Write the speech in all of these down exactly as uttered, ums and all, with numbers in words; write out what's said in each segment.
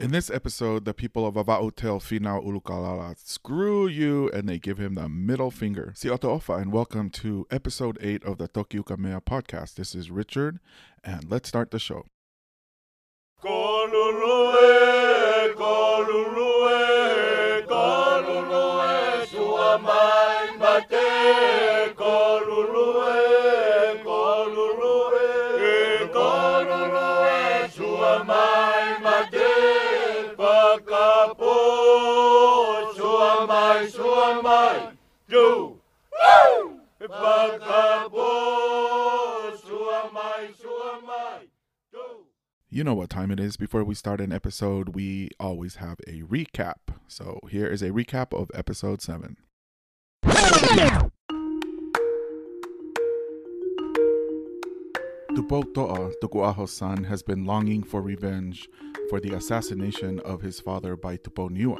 In this episode, the people of Avaotel Finau Ulukalala screw you and they give him the middle finger. Siotofa, and welcome to episode eight of the Toki'ukamea podcast. This is Richard, and let's start the show. Kolulue, kolulue, kolulue, suamai mate, kolulue, kolulue, kolulue, suamai. You know what time it is. Before we start an episode, we always have a recap. So here is a recap of episode seven. Tupou Toa, Tukuaho's son, has been longing for revenge for the assassination of his father by Tupou Niua.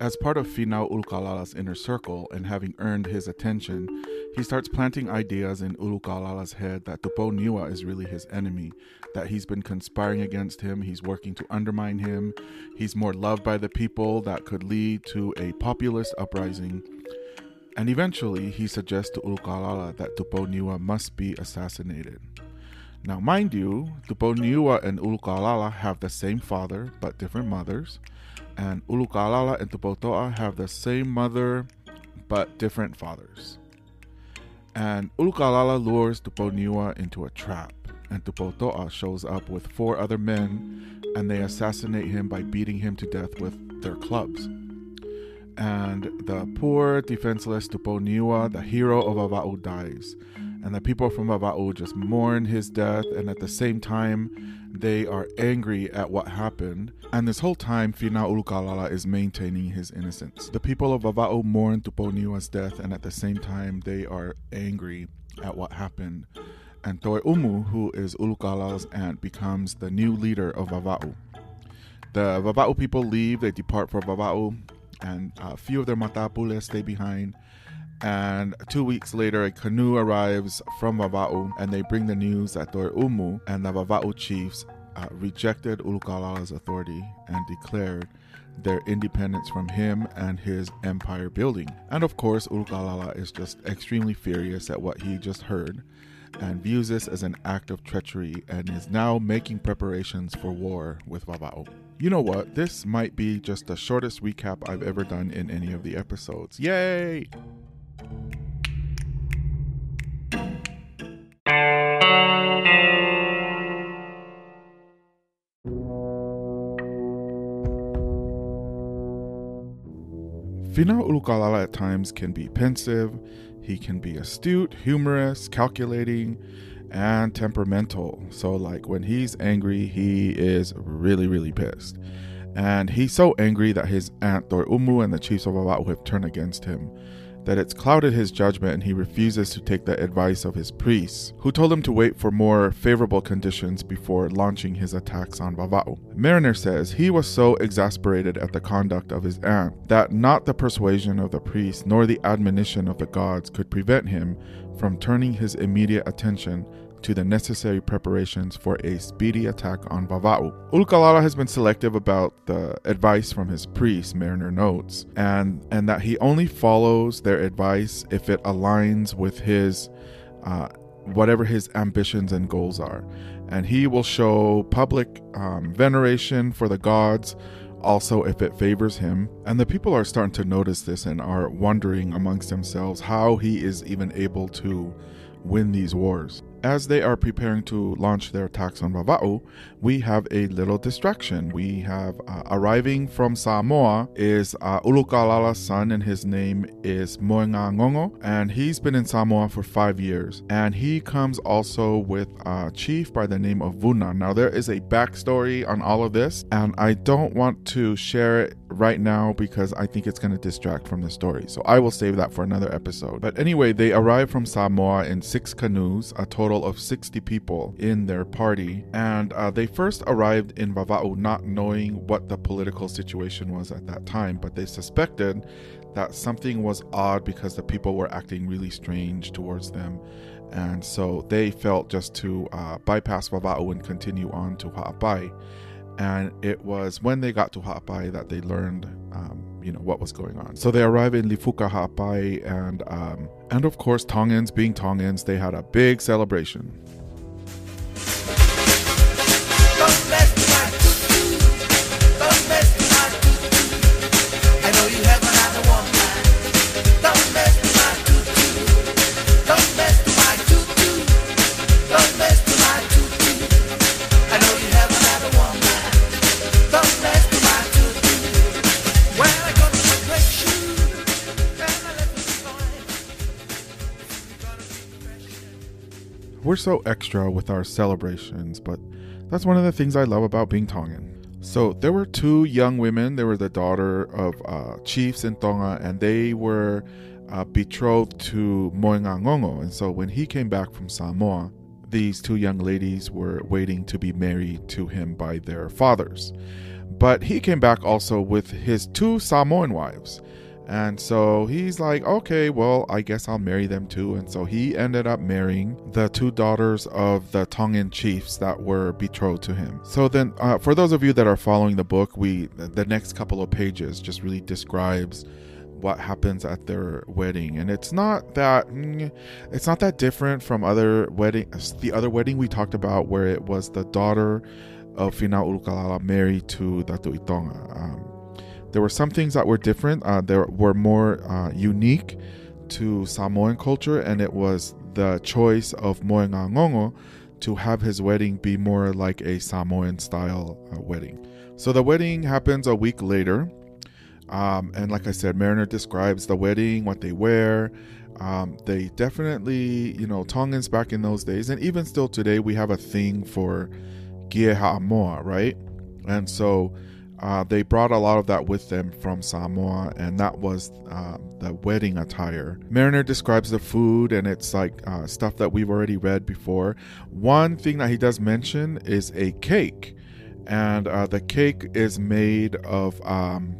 As part of Finau Ulukalala's inner circle and having earned his attention, he starts planting ideas in Ulukalala's head that Tupou Niua is really his enemy, that he's been conspiring against him, he's working to undermine him, he's more loved by the people, that could lead to a populist uprising. And eventually, he suggests to Ulukalala that Tupou Niua must be assassinated. Now, mind you, Tupou Niua and Ulukalala have the same father, but different mothers. And Ulukalala and Tupou Toa have the same mother, but different fathers. And Ulukalala lures Tupou Niua into a trap, and Tupou Toa shows up with four other men, and they assassinate him by beating him to death with their clubs. And the poor, defenseless Tupou Niua, the hero of Vava'u, dies. And the people from Vava'u just mourn his death, and at the same time, they are angry at what happened. And this whole time, Finau Ulukalala is maintaining his innocence. The people of Vava'u mourn Tupou Niua's death, and at the same time, they are angry at what happened. And Toeumu, who is Ulukalala's aunt, becomes the new leader of Vava'u. The Vava'u people leave, they depart for Vava'u, and a few of their matapule stay behind. And two weeks later, a canoe arrives from Vava'u, and they bring the news that Dori Umu and the Vava'u chiefs uh, rejected Ulukalala's authority and declared their independence from him and his empire building. And of course, Ulukalala is just extremely furious at what he just heard and views this as an act of treachery and is now making preparations for war with Vava'u. You know what? This might be just the shortest recap I've ever done in any of the episodes. Yay! Finau Ulukalala at times can be pensive, he can be astute, humorous, calculating, and temperamental. So like when he's angry, he is really, really pissed. And he's so angry that his aunt Dori Umu and the chiefs of Vava'u have turned against him, that it's clouded his judgment and he refuses to take the advice of his priests, who told him to wait for more favorable conditions before launching his attacks on Vava'u. Mariner says he was so exasperated at the conduct of his aunt that not the persuasion of the priests nor the admonition of the gods could prevent him from turning his immediate attention to the necessary preparations for a speedy attack on Vava'u. Ulukalala has been selective about the advice from his priest, Mariner notes, and, and that he only follows their advice if it aligns with his, uh, whatever his ambitions and goals are. And he will show public um, veneration for the gods, also if it favors him. And the people are starting to notice this and are wondering amongst themselves how he is even able to win these wars. As they are preparing to launch their attacks on Vava'u, we have a little distraction. We have uh, arriving from Samoa is uh, Ulukalala's son, and his name is Moengangongo, and he's been in Samoa for five years. And he comes also with a chief by the name of Vuna. Now there is a backstory on all of this, and I don't want to share it right now because I think it's going to distract from the story. So I will save that for another episode. But anyway, they arrive from Samoa in six canoes, a total of sixty people in their party, and uh, they first arrived in Vava'u not knowing what the political situation was at that time, but they suspected that something was odd because the people were acting really strange towards them, and so they felt just to uh, bypass Vava'u and continue on to Ha'apai. And it was when they got to Ha'apai that they learned, um, you know, what was going on. So they arrived in Lifuka, Ha'apai, and, um, and of course, Tongans being Tongans, they had a big celebration. We're so extra with our celebrations, but that's one of the things I love about being Tongan. So there were two young women. They were the daughter of uh, chiefs in Tonga, and they were uh, betrothed to Moengangongo. And so when he came back from Samoa, these two young ladies were waiting to be married to him by their fathers. But he came back also with his two Samoan wives. And so he's like, okay, well, I guess I'll marry them too. And so he ended up marrying the two daughters of the Tongan chiefs that were betrothed to him. So then uh, for those of you that are following the book, we the next couple of pages just really describes what happens at their wedding. And it's not that it's not that different from other wedding. The other wedding we talked about where it was the daughter of Finau Ulukalala married to Datu Itonga. Um, There were some things that were different. Uh, there were more uh, unique to Samoan culture, and it was the choice of Moengangongo to have his wedding be more like a Samoan-style uh, wedding. So the wedding happens a week later, um, and like I said, Mariner describes the wedding, what they wear. Um, they definitely, you know, Tongans back in those days, and even still today, we have a thing for Gieha Amoa, right? And so Uh, they brought a lot of that with them from Samoa, and that was uh, the wedding attire. Mariner describes the food, and it's like uh, stuff that we've already read before. One thing that he does mention is a cake, and uh, the cake is made of, um,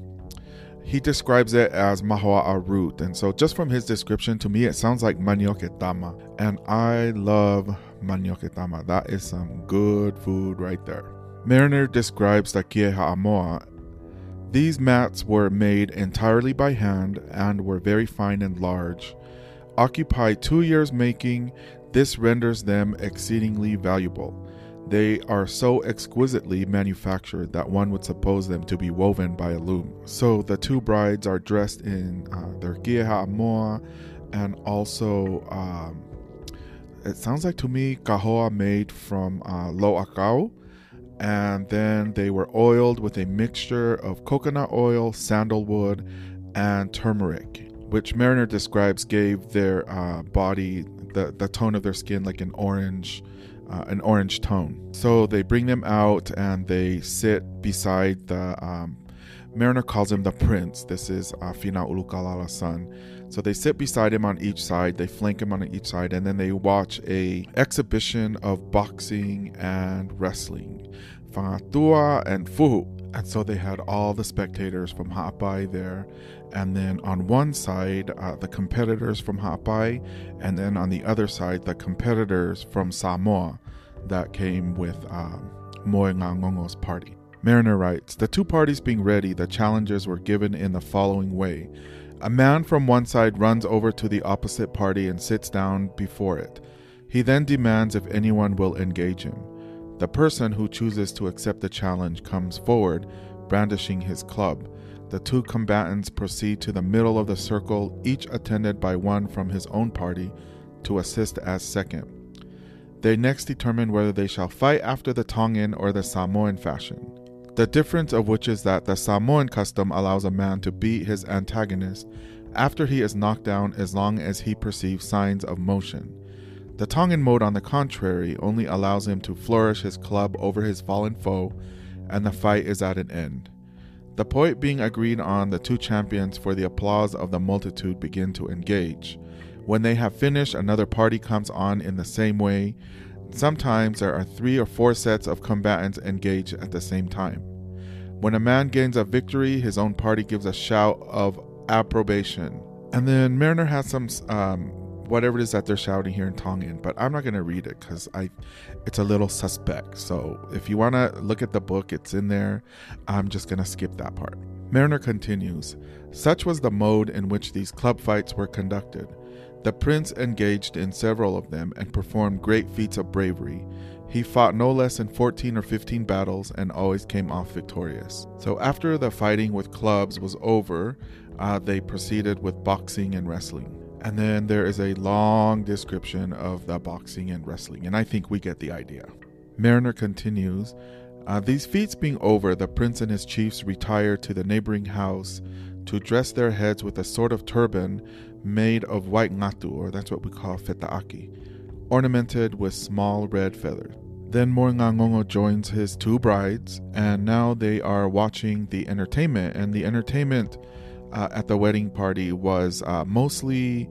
he describes it as mahoa'a root. And so just from his description, to me, it sounds like manioc'etama, and I love manioc'etama. That is some good food right there. Mariner describes the Gieha Amoa. These mats were made entirely by hand and were very fine and large. Occupied two years making, this renders them exceedingly valuable. They are so exquisitely manufactured that one would suppose them to be woven by a loom. So the two brides are dressed in uh, their Gieha Amoa, and also, um, it sounds like to me, Kahoa made from uh, Loa Kau. And then they were oiled with a mixture of coconut oil, sandalwood, and turmeric, which Mariner describes gave their uh, body, the, the tone of their skin, like an orange, uh, an orange tone. So they bring them out and they sit beside the, um, Mariner calls him the prince. This is uh, Finau Ulukalala's son. So they sit beside him on each side, they flank him on each side, and then they watch a exhibition of boxing and wrestling, whangatua and fuhu. And so they had all the spectators from Ha'apai there, and then on one side, uh, the competitors from Ha'apai, and then on the other side, the competitors from Samoa that came with um, Moengangongo's party. Mariner writes, the two parties being ready, the challenges were given in the following way. A man from one side runs over to the opposite party and sits down before it. He then demands if anyone will engage him. The person who chooses to accept the challenge comes forward, brandishing his club. The two combatants proceed to the middle of the circle, each attended by one from his own party, to assist as second. They next determine whether they shall fight after the Tongan or the Samoan fashion. The difference of which is that the Samoan custom allows a man to beat his antagonist after he is knocked down as long as he perceives signs of motion. The Tongan mode, on the contrary, only allows him to flourish his club over his fallen foe, and the fight is at an end. The point being agreed on, the two champions, for the applause of the multitude, begin to engage. When they have finished, another party comes on in the same way. Sometimes there are three or four sets of combatants engaged at the same time. When a man gains a victory, his own party gives a shout of approbation. And then Mariner has some um, whatever it is that they're shouting here in Tongan, but I'm not going to read it because I, it's a little suspect. So if you want to look at the book, it's in there. I'm just going to skip that part. Mariner continues, such was the mode in which these club fights were conducted. The prince engaged in several of them and performed great feats of bravery. He fought no less than fourteen or fifteen battles and always came off victorious. So after the fighting with clubs was over, uh, they proceeded with boxing and wrestling. And then there is a long description of the boxing and wrestling, and I think we get the idea. Mariner continues, uh, these feats being over, the prince and his chiefs retired to the neighboring house to dress their heads with a sort of turban made of white ngatu, or that's what we call feta'aki, ornamented with small red feathers. Then Moengangongo joins his two brides, and now they are watching the entertainment. And the entertainment uh, at the wedding party was uh, mostly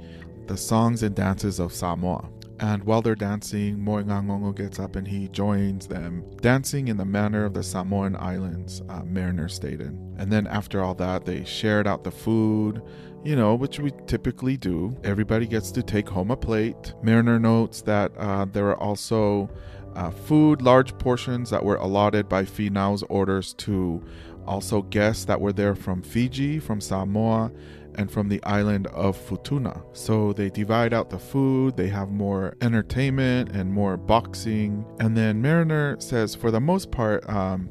the songs and dances of Samoa. And while they're dancing, Moengangongo gets up and he joins them, dancing in the manner of the Samoan Islands, uh, Mariner stated. And then after all that, they shared out the food, you know, which we typically do. Everybody gets to take home a plate. Mariner notes that uh, there were also uh, food, large portions that were allotted by Finau's orders to also guests that were there from Fiji, from Samoa, and from the island of Futuna. So they divide out the food, they have more entertainment and more boxing. And then Mariner says, for the most part, um,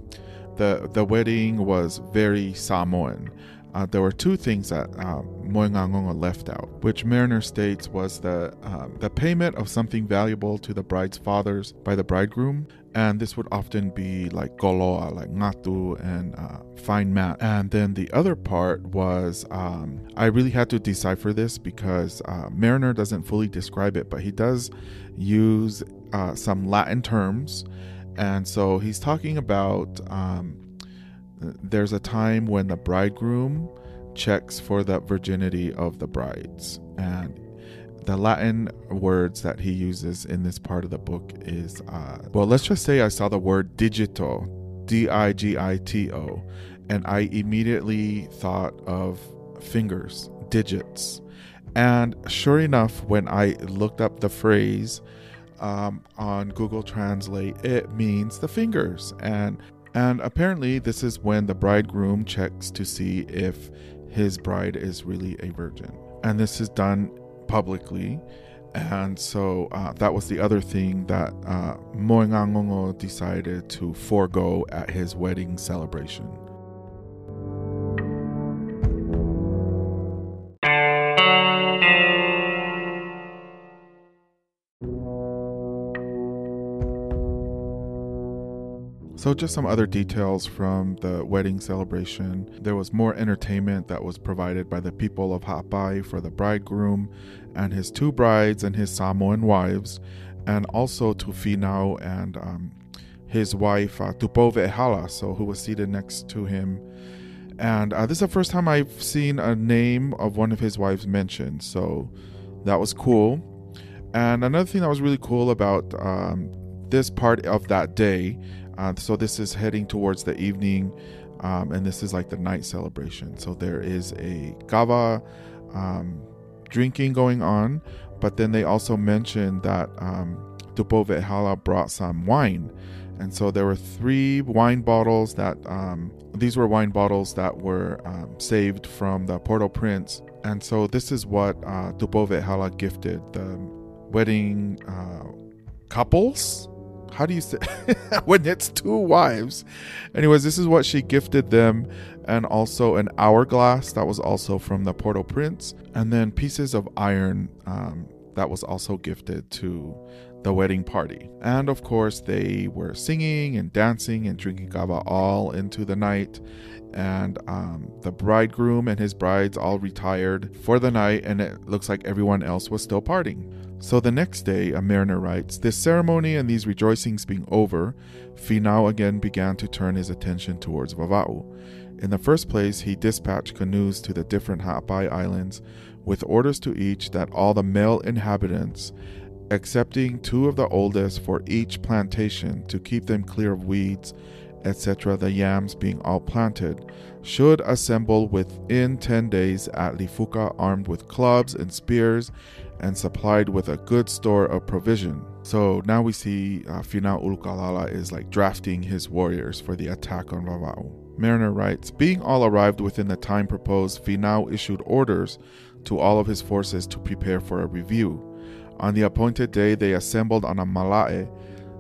the, the wedding was very Samoan. Uh, there were two things that uh, Moengangongo left out, which Mariner states was the, uh, the payment of something valuable to the bride's fathers by the bridegroom. And this would often be like koloa, like ngatu, and uh, fine mat. And then the other part was, um, I really had to decipher this because uh, Mariner doesn't fully describe it, but he does use uh, some Latin terms. And so he's talking about um, there's a time when the bridegroom checks for the virginity of the brides. And the Latin words that he uses in this part of the book is, uh, well, let's just say I saw the word digito, D I G I T O, and I immediately thought of fingers, digits. And sure enough, when I looked up the phrase um, on Google Translate, it means the fingers. And, and apparently this is when the bridegroom checks to see if his bride is really a virgin. And this is done publicly, and so uh, that was the other thing that uh, Moengangongo decided to forego at his wedding celebration. So just some other details from the wedding celebration. There was more entertainment that was provided by the people of Ha'apai for the bridegroom and his two brides and his Samoan wives, and also to Finau and um, his wife uh, Tupouveihala, so who was seated next to him. And uh, this is the first time I've seen a name of one of his wives mentioned, so that was cool. And another thing that was really cool about um, this part of that day, Uh, so this is heading towards the evening, um, and this is like the night celebration. So there is a kava um, drinking going on, but then they also mentioned that um, Tupouveihala brought some wine. And so there were three wine bottles that, um, these were wine bottles that were um, saved from the Port-au-Prince. And so this is what uh, Tupouveihala gifted the wedding uh, couples. How do you say when it's two wives? Anyways, this is what she gifted them, and also an hourglass that was also from the Port-au-Prince, and then pieces of iron um, that was also gifted to the wedding party. And of course, they were singing and dancing and drinking kava all into the night. And um, the bridegroom and his brides all retired for the night, and it looks like everyone else was still partying. So the next day, a Mariner writes, this ceremony and these rejoicings being over, Finau again began to turn his attention towards Vava'u. In the first place, he dispatched canoes to the different Ha'apai islands with orders to each that all the male inhabitants, excepting two of the oldest for each plantation, to keep them clear of weeds et cetera, the yams being all planted, should assemble within ten days at Lifuka, armed with clubs and spears and supplied with a good store of provision. So now we see uh, Finau Ulukalala is like drafting his warriors for the attack on Ravao. Mariner writes, being all arrived within the time proposed, Finau issued orders to all of his forces to prepare for a review. On the appointed day, they assembled on a malae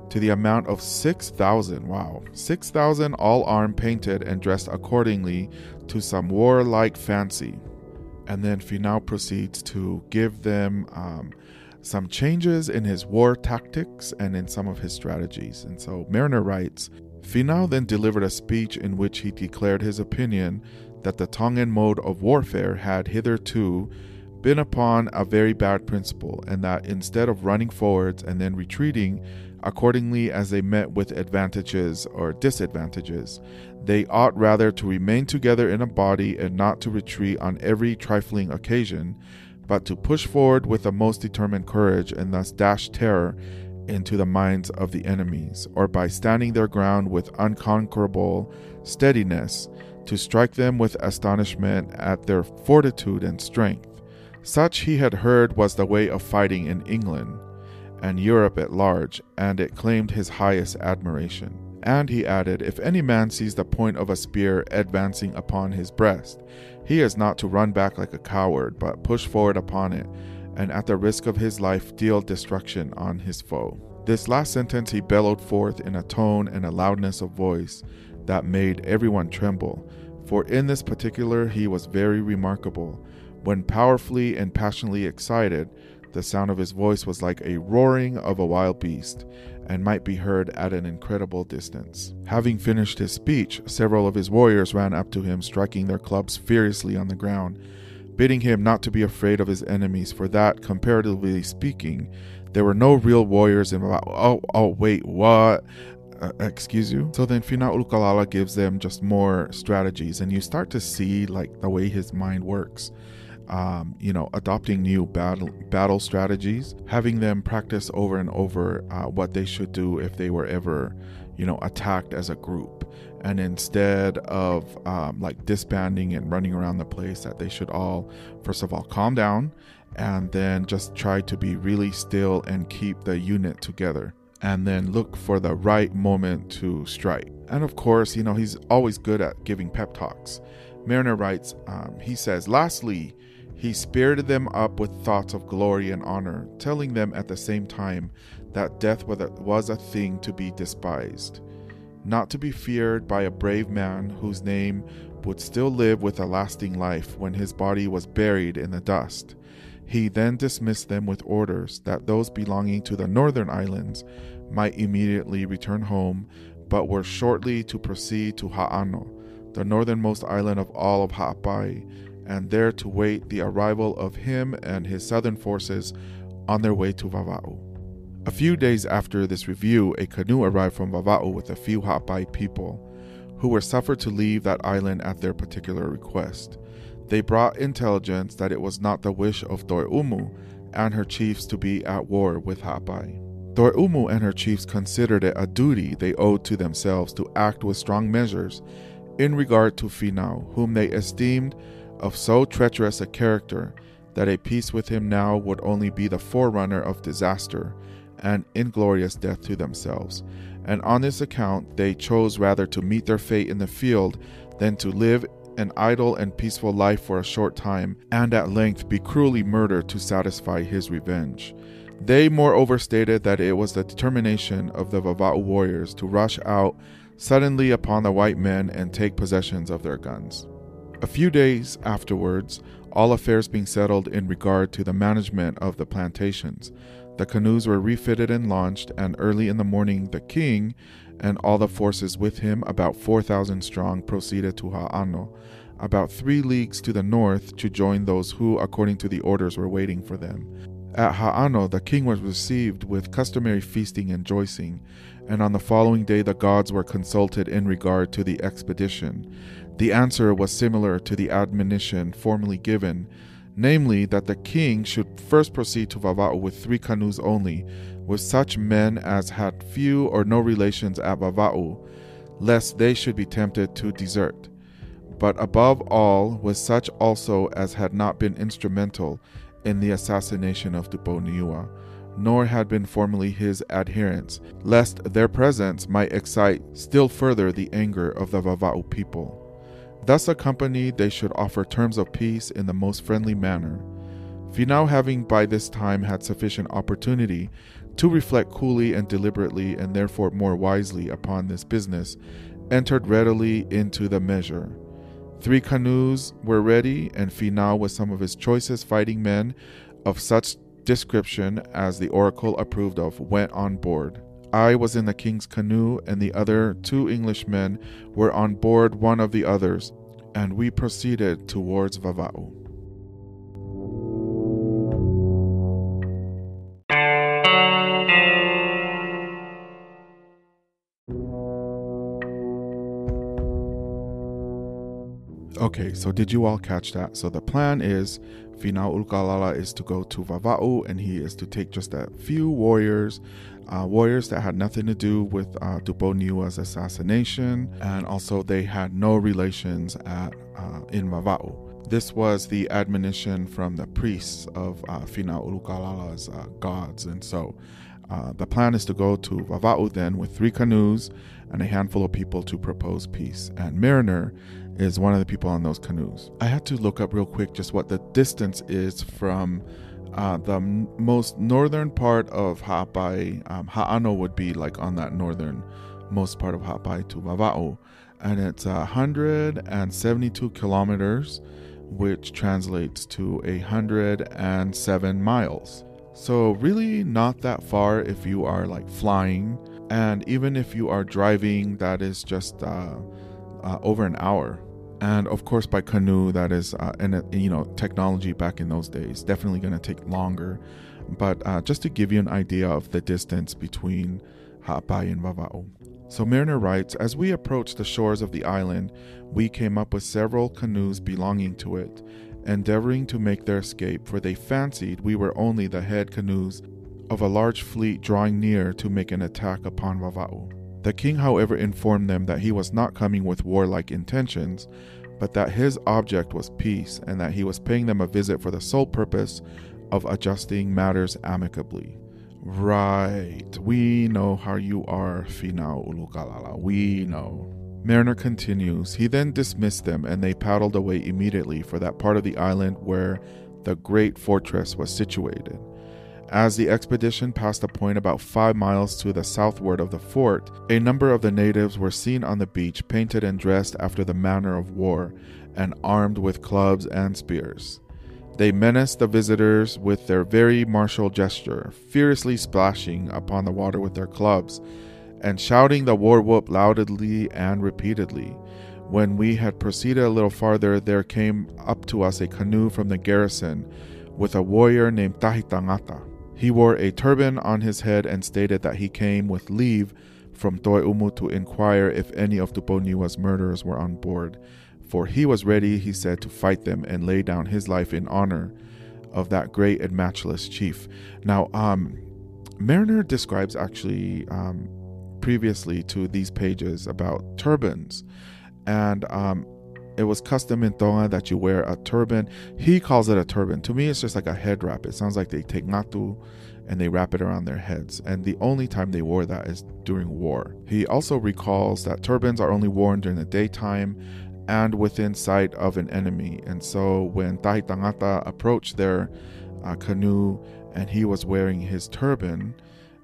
to the amount of six thousand, wow, six thousand all armed, painted, and dressed accordingly to some warlike fancy. And then Finau proceeds to give them um, some changes in his war tactics and in some of his strategies. And so Mariner writes, Finau then delivered a speech in which he declared his opinion that the Tongan mode of warfare had hitherto been upon a very bad principle, and that instead of running forwards and then retreating accordingly as they met with advantages or disadvantages, they ought rather to remain together in a body and not to retreat on every trifling occasion, but to push forward with the most determined courage and thus dash terror into the minds of the enemies, or by standing their ground with unconquerable steadiness, to strike them with astonishment at their fortitude and strength. Such he had heard was the way of fighting in England and Europe at large, and it claimed his highest admiration. And he added, if any man sees the point of a spear advancing upon his breast, he is not to run back like a coward, but push forward upon it, and at the risk of his life deal destruction on his foe. This last sentence he bellowed forth in a tone and a loudness of voice that made everyone tremble, for in this particular he was very remarkable. When powerfully and passionately excited, the sound of his voice was like a roaring of a wild beast, and might be heard at an incredible distance. Having finished his speech, several of his warriors ran up to him, striking their clubs furiously on the ground, bidding him not to be afraid of his enemies, for that, comparatively speaking, there were no real warriors in Vava'u. Oh, oh, wait, what? Uh, excuse you? So then Finau Ulukalala gives them just more strategies, and you start to see like the way his mind works. Um, you know, adopting new battle battle strategies, having them practice over and over uh, what they should do if they were ever, you know, attacked as a group. And instead of um, like disbanding and running around the place, that they should all, first of all, calm down and then just try to be really still and keep the unit together, and then look for the right moment to strike. And of course, you know, he's always good at giving pep talks. Mariner writes, um, he says, lastly, he spirited them up with thoughts of glory and honor, telling them at the same time that death was a thing to be despised, not to be feared by a brave man whose name would still live with a lasting life when his body was buried in the dust. He then dismissed them with orders that those belonging to the northern islands might immediately return home, but were shortly to proceed to Ha'ano, the northernmost island of all of Ha'apai, and there to wait the arrival of him and his southern forces on their way to Vava'u. A few days after this review, a canoe arrived from Vava'u with a few Ha'apai people, who were suffered to leave that island at their particular request. They brought intelligence that it was not the wish of Dori Umu and her chiefs to be at war with Ha'apai. Dori Umu and her chiefs considered it a duty they owed to themselves to act with strong measures in regard to Finau, whom they esteemed of so treacherous a character that a peace with him now would only be the forerunner of disaster and inglorious death to themselves, and on this account they chose rather to meet their fate in the field than to live an idle and peaceful life for a short time, and at length be cruelly murdered to satisfy his revenge. They moreover stated that it was the determination of the Vava'u warriors to rush out suddenly upon the white men and take possession of their guns. A few days afterwards, all affairs being settled in regard to the management of the plantations, the canoes were refitted and launched, and early in the morning the king and all the forces with him, about four thousand strong, proceeded to Ha'ano, about three leagues to the north, to join those who, according to the orders, were waiting for them. At Ha'ano, the king was received with customary feasting and rejoicing, and on the following day the gods were consulted in regard to the expedition. The answer was similar to the admonition formerly given, namely that the king should first proceed to Vava'u with three canoes only, with such men as had few or no relations at Vava'u, lest they should be tempted to desert. But above all was such also as had not been instrumental in the assassination of Tupou Niua, nor had been formerly his adherents, lest their presence might excite still further the anger of the Vava'u people. Thus accompanied, they should offer terms of peace in the most friendly manner. Finau, having by this time had sufficient opportunity to reflect coolly and deliberately, and therefore more wisely, upon this business, entered readily into the measure. Three canoes were ready, and Finau, with some of his choicest fighting men of such description as the oracle approved of, went on board. I was in the king's canoe, and the other two Englishmen were on board one of the others, and we proceeded towards Vava'u. Okay, so did you all catch that? So the plan is Finau Ulukalala is to go to Vava'u, and he is to take just a few warriors, uh, warriors that had nothing to do with uh, Tupou Niua's assassination, and also they had no relations at uh, in Vava'u. This was the admonition from the priests of uh, Finau Ulukalala's uh, gods, and so uh, the plan is to go to Vava'u then with three canoes and a handful of people to propose peace. And Mariner is one of the people on those canoes. I had to look up real quick just what the distance is from uh, the m- most northern part of Ha'apai. Um, Ha'ano would be like on that northern most part of Ha'apai to Vava'u, and it's uh, one hundred seventy-two kilometers, which translates to one hundred seven miles. So really not that far if you are like flying, and even if you are driving, that is just uh, uh, over an hour. And of course, by canoe, that is, uh, and uh, you know, technology back in those days, definitely going to take longer. But uh, just to give you an idea of the distance between Ha'apai and Vava'u. So Mariner writes, as we approached the shores of the island, we came up with several canoes belonging to it, endeavoring to make their escape, for they fancied we were only the head canoes of a large fleet drawing near to make an attack upon Vava'u. The king, however, informed them that he was not coming with warlike intentions, but that his object was peace, and that he was paying them a visit for the sole purpose of adjusting matters amicably. Right, we know how you are, Finau Ulukalala, we know. Mariner continues, he then dismissed them, and they paddled away immediately for that part of the island where the great fortress was situated. As the expedition passed a point about five miles to the southward of the fort, a number of the natives were seen on the beach, painted and dressed after the manner of war, and armed with clubs and spears. They menaced the visitors with their very martial gesture, furiously splashing upon the water with their clubs, and shouting the war whoop loudly and repeatedly. When we had proceeded a little farther, there came up to us a canoe from the garrison, with a warrior named Tahitangata. He wore a turban on his head and stated that he came with leave from Toeumu to inquire if any of Tupou Niua's murderers were on board, for he was ready, he said, to fight them and lay down his life in honor of that great and matchless chief. Now, um, Mariner describes actually um, previously to these pages about turbans, and um, it was custom in Tonga that you wear a turban. He calls it a turban. To me, it's just like a head wrap. It sounds like they take ngatu and they wrap it around their heads. And the only time they wore that is during war. He also recalls that turbans are only worn during the daytime and within sight of an enemy. And so when Tahitangata approached their uh, canoe and he was wearing his turban,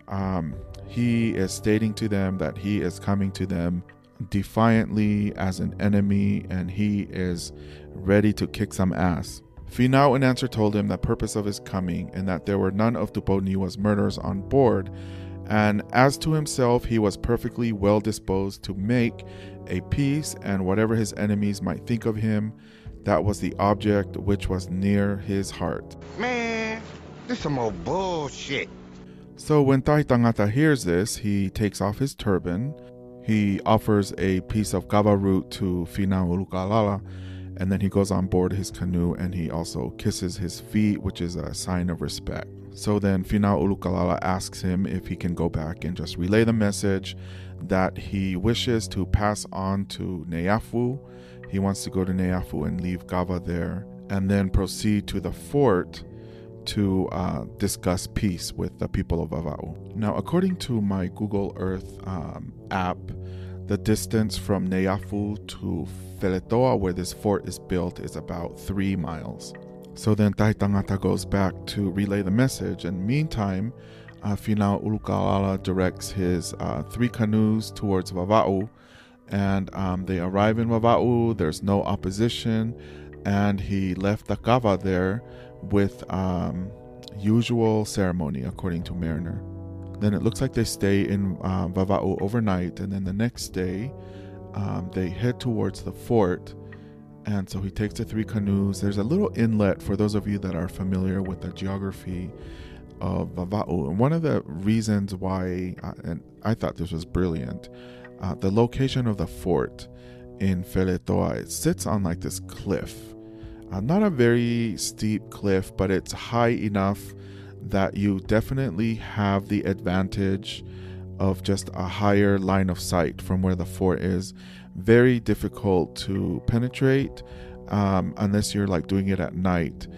um, he is stating to them that he is coming to them defiantly as an enemy, and he is ready to kick some ass. Finau in answer told him the purpose of his coming, and that there were none of Tupou Niua's murderers on board, and as to himself, he was perfectly well disposed to make a peace, and whatever his enemies might think of him, that was the object which was near his heart. Man, this some old bullshit. So when Tahitangata hears this, he takes off his turban. He offers a piece of kava root to Finau Ulukalala, and then he goes on board his canoe, and he also kisses his feet, which is a sign of respect. So then Finau Ulukalala asks him if he can go back and just relay the message that he wishes to pass on to Neafu. He wants to go to Neafu and leave Gava there, and then proceed to the fort to uh, discuss peace with the people of Vava'u. Now, according to my Google Earth um, app, the distance from Neafu to Feletoa, where this fort is built, is about three miles. So then Tahitangata goes back to relay the message, and meantime, uh, Finau Ulukalala directs his uh, three canoes towards Vava'u, and um, they arrive in Vava'u. There's no opposition, and he left the kava there with um, usual ceremony, according to Mariner. Then it looks like they stay in uh, Vava'u overnight, and then the next day um, they head towards the fort. And so he takes the three canoes. There's a little inlet, for those of you that are familiar with the geography of Vava'u. And one of the reasons why, uh, and I thought this was brilliant, uh, the location of the fort in Feletoa, it sits on like this cliff. Uh, not a very steep cliff, but it's high enough that you definitely have the advantage of just a higher line of sight from where the fort is. Very difficult to penetrate um, unless you're like doing it at night.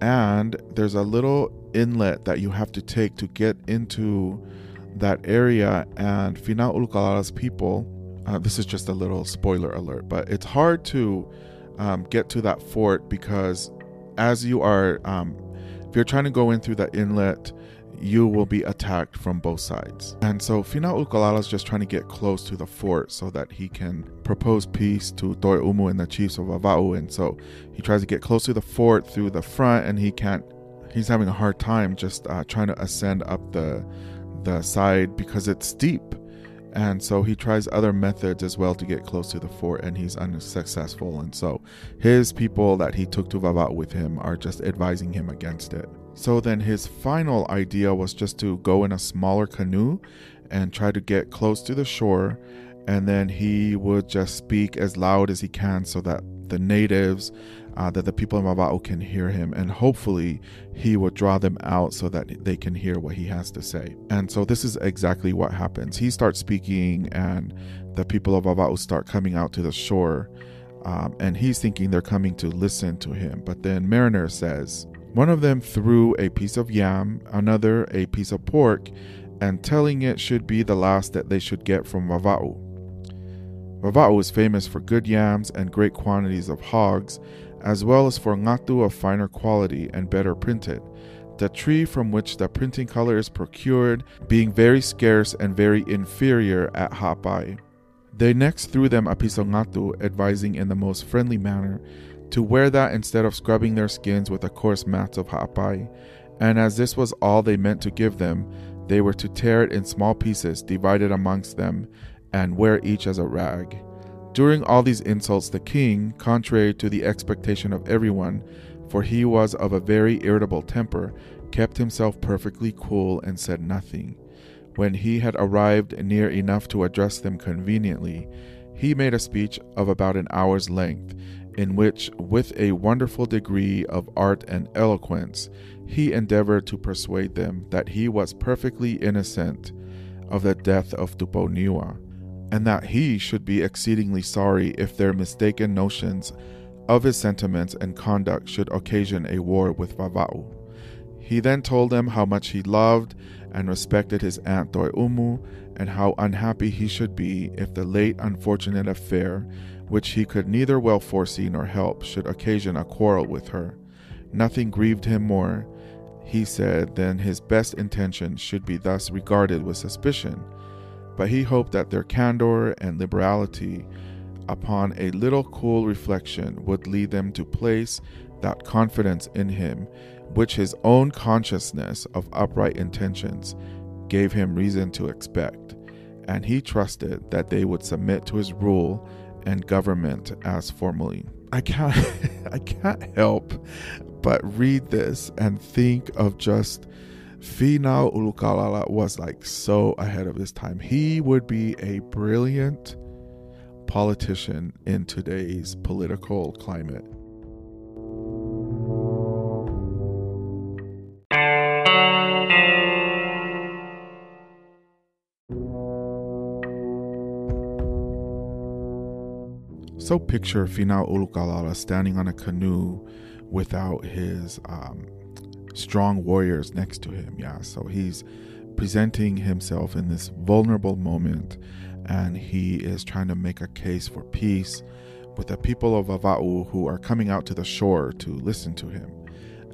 And there's a little inlet that you have to take to get into that area. And Finau Ulukalala's people, uh, this is just a little spoiler alert, but it's hard to um, get to that fort because as you are, um, if you're trying to go in through the inlet, you will be attacked from both sides. And so Finau Ulukalala is just trying to get close to the fort so that he can propose peace to Toeumu and the chiefs of Vava'u. And so he tries to get close to the fort through the front, and he can't, he's having a hard time just uh, trying to ascend up the, the side because it's steep. And so he tries other methods as well to get close to the fort, and he's unsuccessful. And so his people that he took to Vava'u with him are just advising him against it. So then his final idea was just to go in a smaller canoe and try to get close to the shore, and then he would just speak as loud as he can so that the natives, uh, that the people in Vava'u can hear him, and hopefully he would draw them out so that they can hear what he has to say. And so this is exactly what happens. He starts speaking, and the people of Vava'u start coming out to the shore, um, and he's thinking they're coming to listen to him. But then Mariner says, one of them threw a piece of yam, another a piece of pork, and telling it should be the last that they should get from Vava'u. Vava'u is famous for good yams and great quantities of hogs, as well as for ngatu of finer quality and better printed, the tree from which the printing color is procured being very scarce and very inferior at Ha'apai. They next threw them a piece of ngatu, advising in the most friendly manner to wear that instead of scrubbing their skins with the coarse mats of Ha'apai, and as this was all they meant to give them, they were to tear it in small pieces, divided amongst them, and wear each as a rag. During all these insults, the king, contrary to the expectation of everyone, for he was of a very irritable temper, kept himself perfectly cool and said nothing. When he had arrived near enough to address them conveniently, he made a speech of about an hour's length, in which, with a wonderful degree of art and eloquence, he endeavored to persuade them that he was perfectly innocent of the death of Tupou Niua, and that he should be exceedingly sorry if their mistaken notions of his sentiments and conduct should occasion a war with Vava'u. He then told them how much he loved and respected his aunt Toeumu, and how unhappy he should be if the late unfortunate affair, which he could neither well foresee nor help, should occasion a quarrel with her. Nothing grieved him more, he said, than his best intentions should be thus regarded with suspicion, but he hoped that their candor and liberality, upon a little cool reflection, would lead them to place that confidence in him, which his own consciousness of upright intentions gave him reason to expect, and he trusted that they would submit to his rule and government as formally. I can't I can't help but read this and think of just Finau Ulukalala was like so ahead of his time. He would be a brilliant politician in today's political climate. So picture Finau Ulukalala standing on a canoe without his um, strong warriors next to him. Yeah, so he's presenting himself in this vulnerable moment, and he is trying to make a case for peace with the people of Vava'u who are coming out to the shore to listen to him.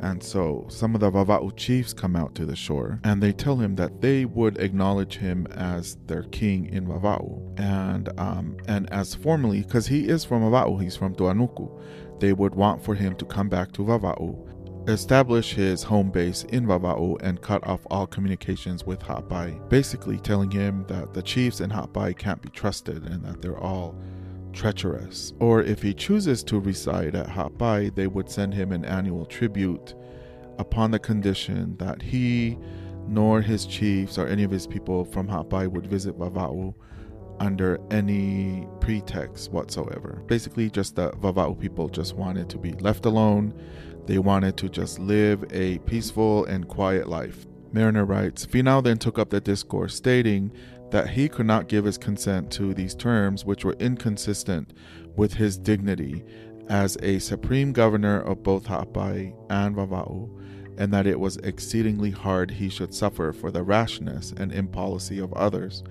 And so some of the Vava'u chiefs come out to the shore, and they tell him that they would acknowledge him as their king in Vava'u. And um, and as formally, because he is from Vava'u, he's from Tuanuku, they would want for him to come back to Vava'u, establish his home base in Vava'u, and cut off all communications with Ha'apai. Basically telling him that the chiefs in Ha'apai can't be trusted and that they're all treacherous. Or if he chooses to reside at Ha'apai, they would send him an annual tribute upon the condition that he nor his chiefs or any of his people from Ha'apai would visit Vava'u under any pretext whatsoever. Basically just the Vava'u people just wanted to be left alone. They wanted to just live a peaceful and quiet life. Mariner writes, Finau then took up the discourse, stating that he could not give his consent to these terms, which were inconsistent with his dignity as a supreme governor of both Ha'apai and Vava'u, and that it was exceedingly hard he should suffer for the rashness and impolicy of others,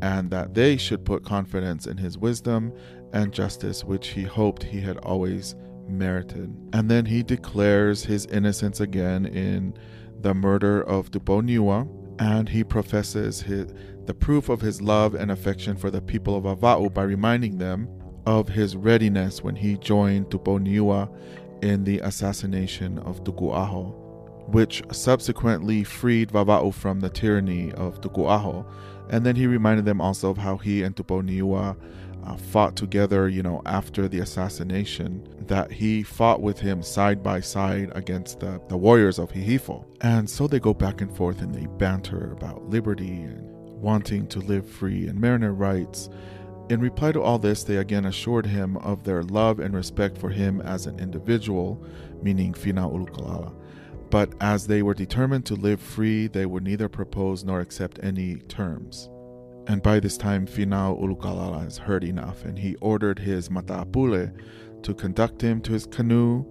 and that they should put confidence in his wisdom and justice, which he hoped he had always merited. And then he declares his innocence again in the murder of Tupou Niua, and he professes his the proof of his love and affection for the people of Vava'u by reminding them of his readiness when he joined Tupou Niua in the assassination of Tukuaho, which subsequently freed Vava'u from the tyranny of Tukuaho. And then he reminded them also of how he and Tupou Niua uh, fought together, you know, after the assassination, that he fought with him side by side against the, the warriors of Hihifo. And so they go back and forth and they banter about liberty and wanting to live free. And Mariner writes, in reply to all this, they again assured him of their love and respect for him as an individual, meaning Finau Ulukalala. But as they were determined to live free, they would neither propose nor accept any terms. And by this time, Finau Ulukalala has heard enough, and he ordered his matapule to conduct him to his canoe.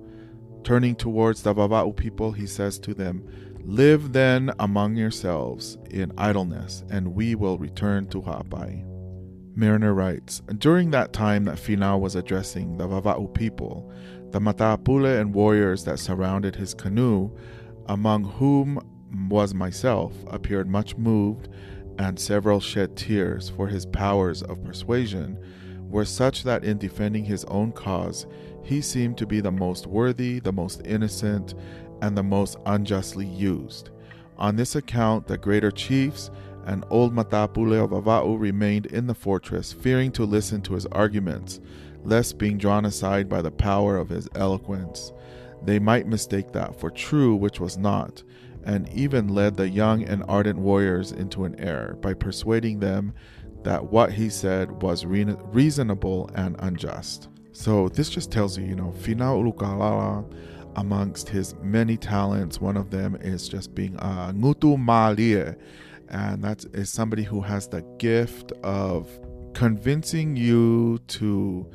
Turning towards the Vava'u people, he says to them, live then among yourselves in idleness, and we will return to Ha'apai. Mariner writes, during that time that Finau was addressing the Vava'u people, the matapule and warriors that surrounded his canoe, among whom was myself, appeared much moved, and several shed tears, for his powers of persuasion were such that in defending his own cause, he seemed to be the most worthy, the most innocent, and the most unjustly used. On this account, the greater chiefs and old matapule of Vava'u remained in the fortress, fearing to listen to his arguments, lest being drawn aside by the power of his eloquence, they might mistake that for true which was not, and even led the young and ardent warriors into an error by persuading them that what he said was re- reasonable and unjust. So this just tells you, you know, Finau Ulukalala, amongst his many talents, one of them is just being a ngatu malie, and that is somebody who has the gift of convincing you to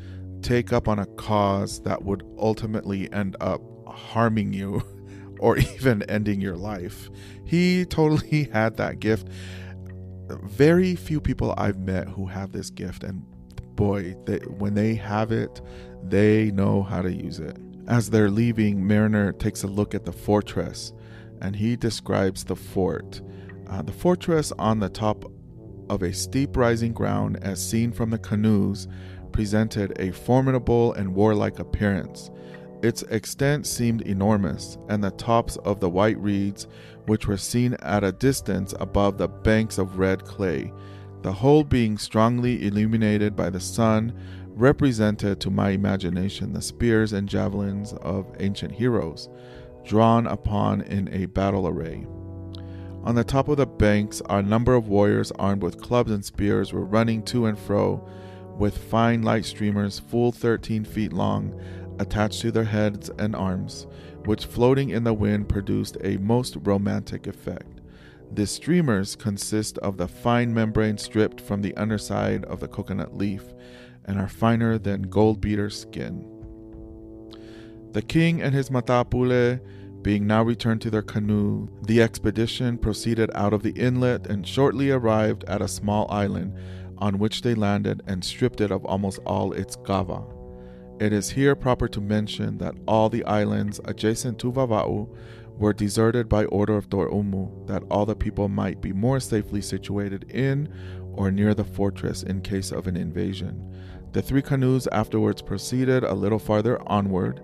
take up on a cause that would ultimately end up harming you or even ending your life. He totally had that gift. Very few people I've met who have this gift, and boy, they, when they have it, they know how to use it. As they're leaving, Mariner takes a look at the fortress, and he describes the fort. Uh, the fortress on the top of a steep rising ground, as seen from the canoes, presented a formidable and warlike appearance. Its extent seemed enormous, and the tops of the white reeds, which were seen at a distance above the banks of red clay, the whole being strongly illuminated by the sun, represented to my imagination the spears and javelins of ancient heroes, drawn upon in a battle array. On the top of the banks, a number of warriors armed with clubs and spears were running to and fro, with fine light streamers full thirteen feet long attached to their heads and arms, which floating in the wind produced a most romantic effect. The streamers consist of the fine membrane stripped from the underside of the coconut leaf, and are finer than gold beater's skin. The king and his matapule being now returned to their canoe, the expedition proceeded out of the inlet and shortly arrived at a small island, on which they landed and stripped it of almost all its kava. It is here proper to mention that all the islands adjacent to Vava'u were deserted by order of Toeumu, that all the people might be more safely situated in or near the fortress in case of an invasion. The three canoes afterwards proceeded a little farther onward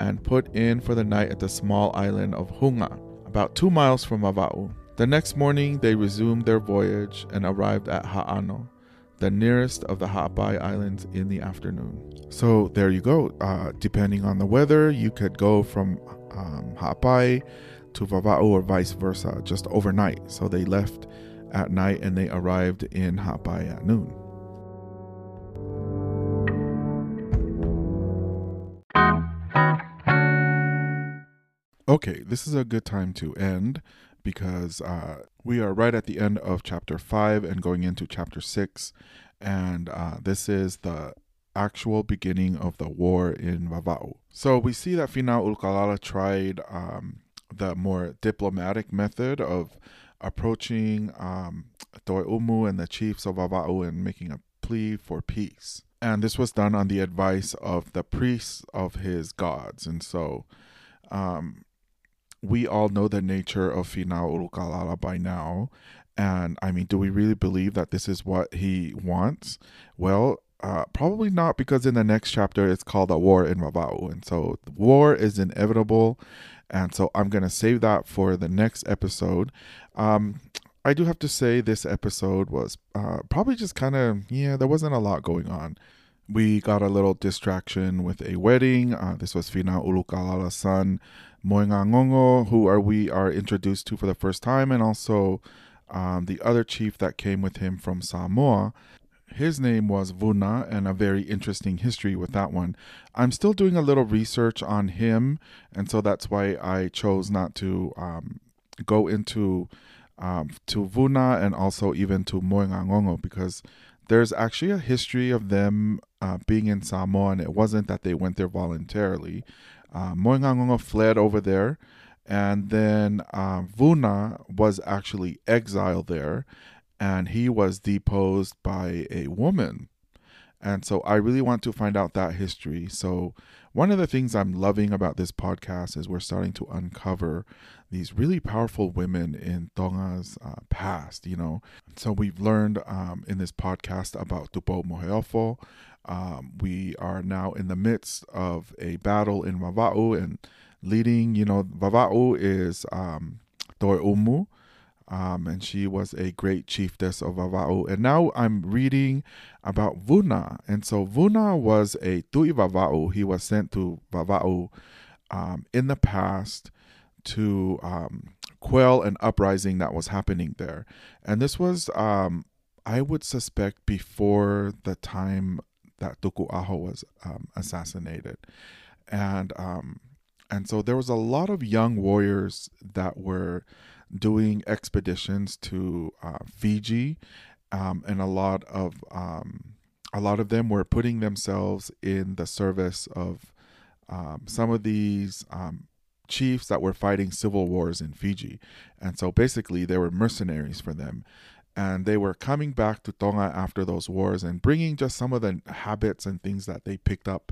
and put in for the night at the small island of Hunga, about two miles from Vava'u. The next morning they resumed their voyage and arrived at Ha'ano, the nearest of the Ha'apai islands, in the afternoon. So there you go. Uh, depending on the weather, you could go from um, Ha'apai to Vava'u or vice versa, just overnight. So they left at night and they arrived in Ha'apai at noon. Okay, this is a good time to end because uh, we are right at the end of chapter five and going into chapter six. And uh, this is the actual beginning of the war in Vava'u. So we see that Finau Ulukalala tried um, the more diplomatic method of approaching um, Toeumu and the chiefs of Vava'u and making a plea for peace. And this was done on the advice of the priests of his gods. And so um, we all know the nature of Finau Ulukalala by now. And I mean, do we really believe that this is what he wants? Well, uh, probably not, because in the next chapter, it's called a war in Vava'u. And so the war is inevitable. And so I'm going to save that for the next episode. Um, I do have to say this episode was uh, probably just kind of, yeah, there wasn't a lot going on. We got a little distraction with a wedding. Uh, this was Finau Ulukalala's son, Moengangongo, who are we are introduced to for the first time, and also um, the other chief that came with him from Samoa. His name was Vuna, and a very interesting history with that one. I'm still doing a little research on him, and so that's why I chose not to um, go into um, to Vuna and also even to Moengangongo, because there's actually a history of them uh, being in Samoa, and it wasn't that they went there voluntarily. Uh, Moengangongo fled over there, and then uh, Vuna was actually exiled there, and he was deposed by a woman. And so I really want to find out that history. So one of the things I'm loving about this podcast is we're starting to uncover these really powerful women in Tonga's uh, past, you know. So we've learned um, in this podcast about Tupou Moheofo. Um, we are now in the midst of a battle in Vava'u and leading, you know, Vava'u is um, Toeumu, um, and she was a great chiefess of Vava'u. And now I'm reading about Vuna. And so Vuna was a Tu'i Vava'u. He was sent to Vava'u um, in the past to um, quell an uprising that was happening there. And this was, um, I would suspect, before the time that Tukuaho was um, assassinated. And um, and so there was a lot of young warriors that were doing expeditions to uh, Fiji, um, and a lot of um, a lot of them were putting themselves in the service of um, some of these um chiefs that were fighting civil wars in Fiji. And so basically they were mercenaries for them. And they were coming back to Tonga after those wars and bringing just some of the habits and things that they picked up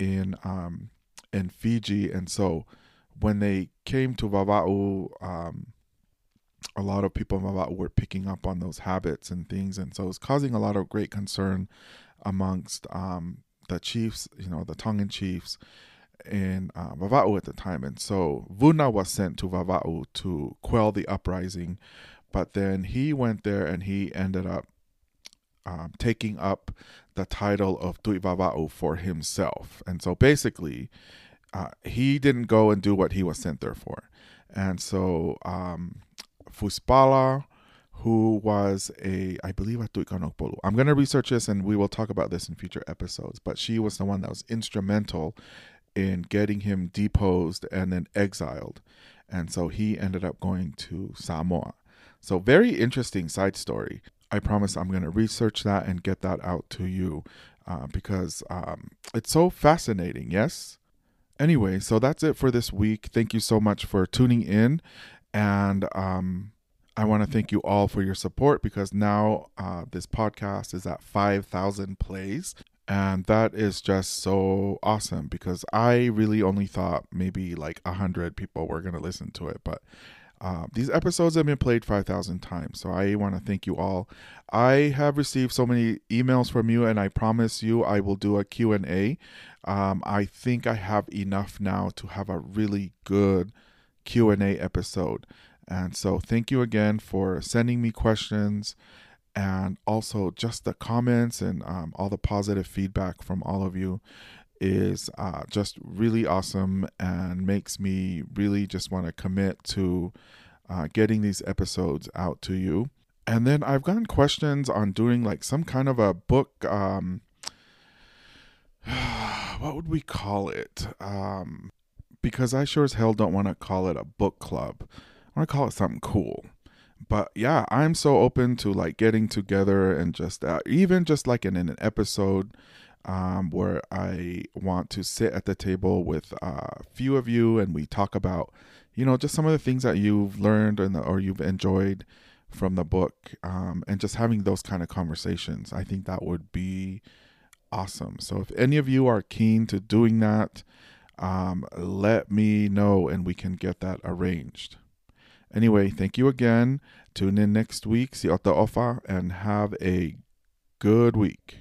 in um, in Fiji. And so when they came to Vava'u, um, a lot of people in Vava'u were picking up on those habits and things. And so it was causing a lot of great concern amongst um, the chiefs, you know, the Tongan chiefs in uh, Vava'u at the time. And so Vuna was sent to Vava'u to quell the uprising, but then he went there and he ended up um, taking up the title of Tu'i Vava'u for himself. And so basically uh, he didn't go and do what he was sent there for. And so um, Fuspala, who was a, I believe, a Tu'ikanokpolu. I'm going to research this and we will talk about this in future episodes, but she was the one that was instrumental in getting him deposed and then exiled. And so he ended up going to Samoa. So very interesting side story. I promise I'm going to research that and get that out to you. uh, because um, it's so fascinating, yes? Anyway, so that's it for this week. Thank you so much for tuning in, and um, I want to thank you all for your support, because now uh, this podcast is at five thousand plays. And that is just so awesome, because I really only thought maybe like one hundred people were going to listen to it. But uh, these episodes have been played five thousand times. So I want to thank you all. I have received so many emails from you, and I promise you I will do a Q and A. Um, I think I have enough now to have a really good Q and A episode. And so thank you again for sending me questions. And also just the comments and um, all the positive feedback from all of you is uh, just really awesome, and makes me really just want to commit to uh, getting these episodes out to you. And then I've gotten questions on doing like some kind of a book. Um, what would we call it? Um, because I sure as hell don't want to call it a book club. I want to call it something cool. But yeah, I'm so open to like getting together and just uh, even just like in, in an episode um, where I want to sit at the table with uh, a few of you, and we talk about, you know, just some of the things that you've learned and or you've enjoyed from the book, um, and just having those kind of conversations. I think that would be awesome. So if any of you are keen to doing that, um, let me know and we can get that arranged. Anyway, thank you again. Tune in next week, Siotofa, and have a good week.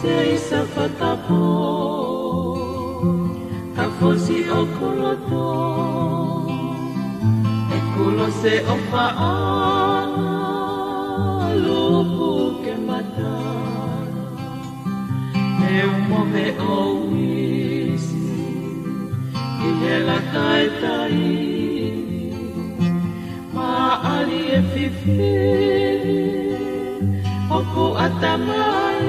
Se isa fatapo kafosi okoloto ekulo se opaana lupu kemata ne umome owisi ihela kaitai ma ali efifiri oku atamai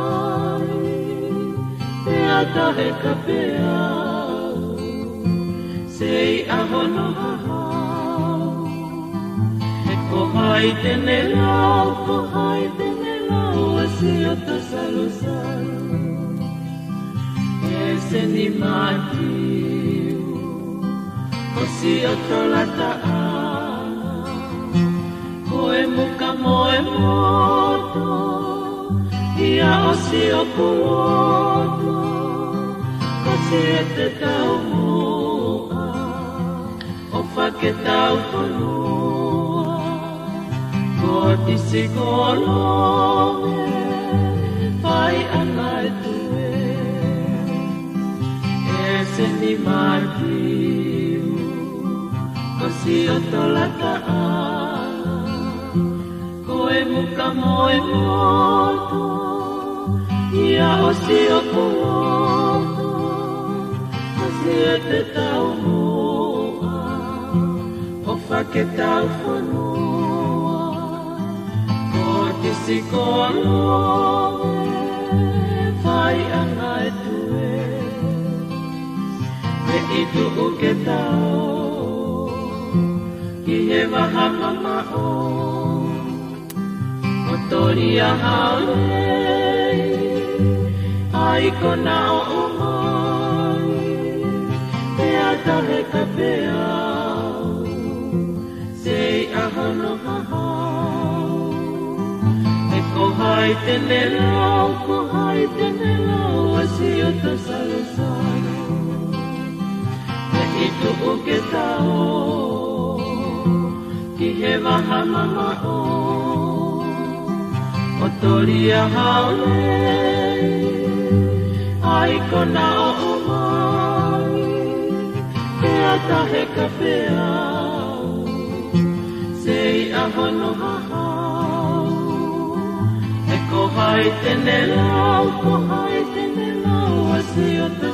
tahe kapea sei ahono ha e kohai tenela kohai tenela asio to salusan ese ni mati osio to lata koe muka moe moto ia osio kuoto te tau moa o fake tau konua ko tisi kolome pai anai tue e se ni martiu ko si o tolata ko e muka moe moto ia o si o kuo te tau moa o fake tau whanua ko tisi kolome whai anai tue me i tuku ke tau ki he waha mamao o tori a haole ai kona o oma tahe kapea sei ahono haha e kohai tenela kohai tenela asio to salusano to o ke tao ki he waha mama o o tori a haole ai kona o mai e ata he kawhea sei a hono hahau e ko hai tene lau ko hai tene lau a se o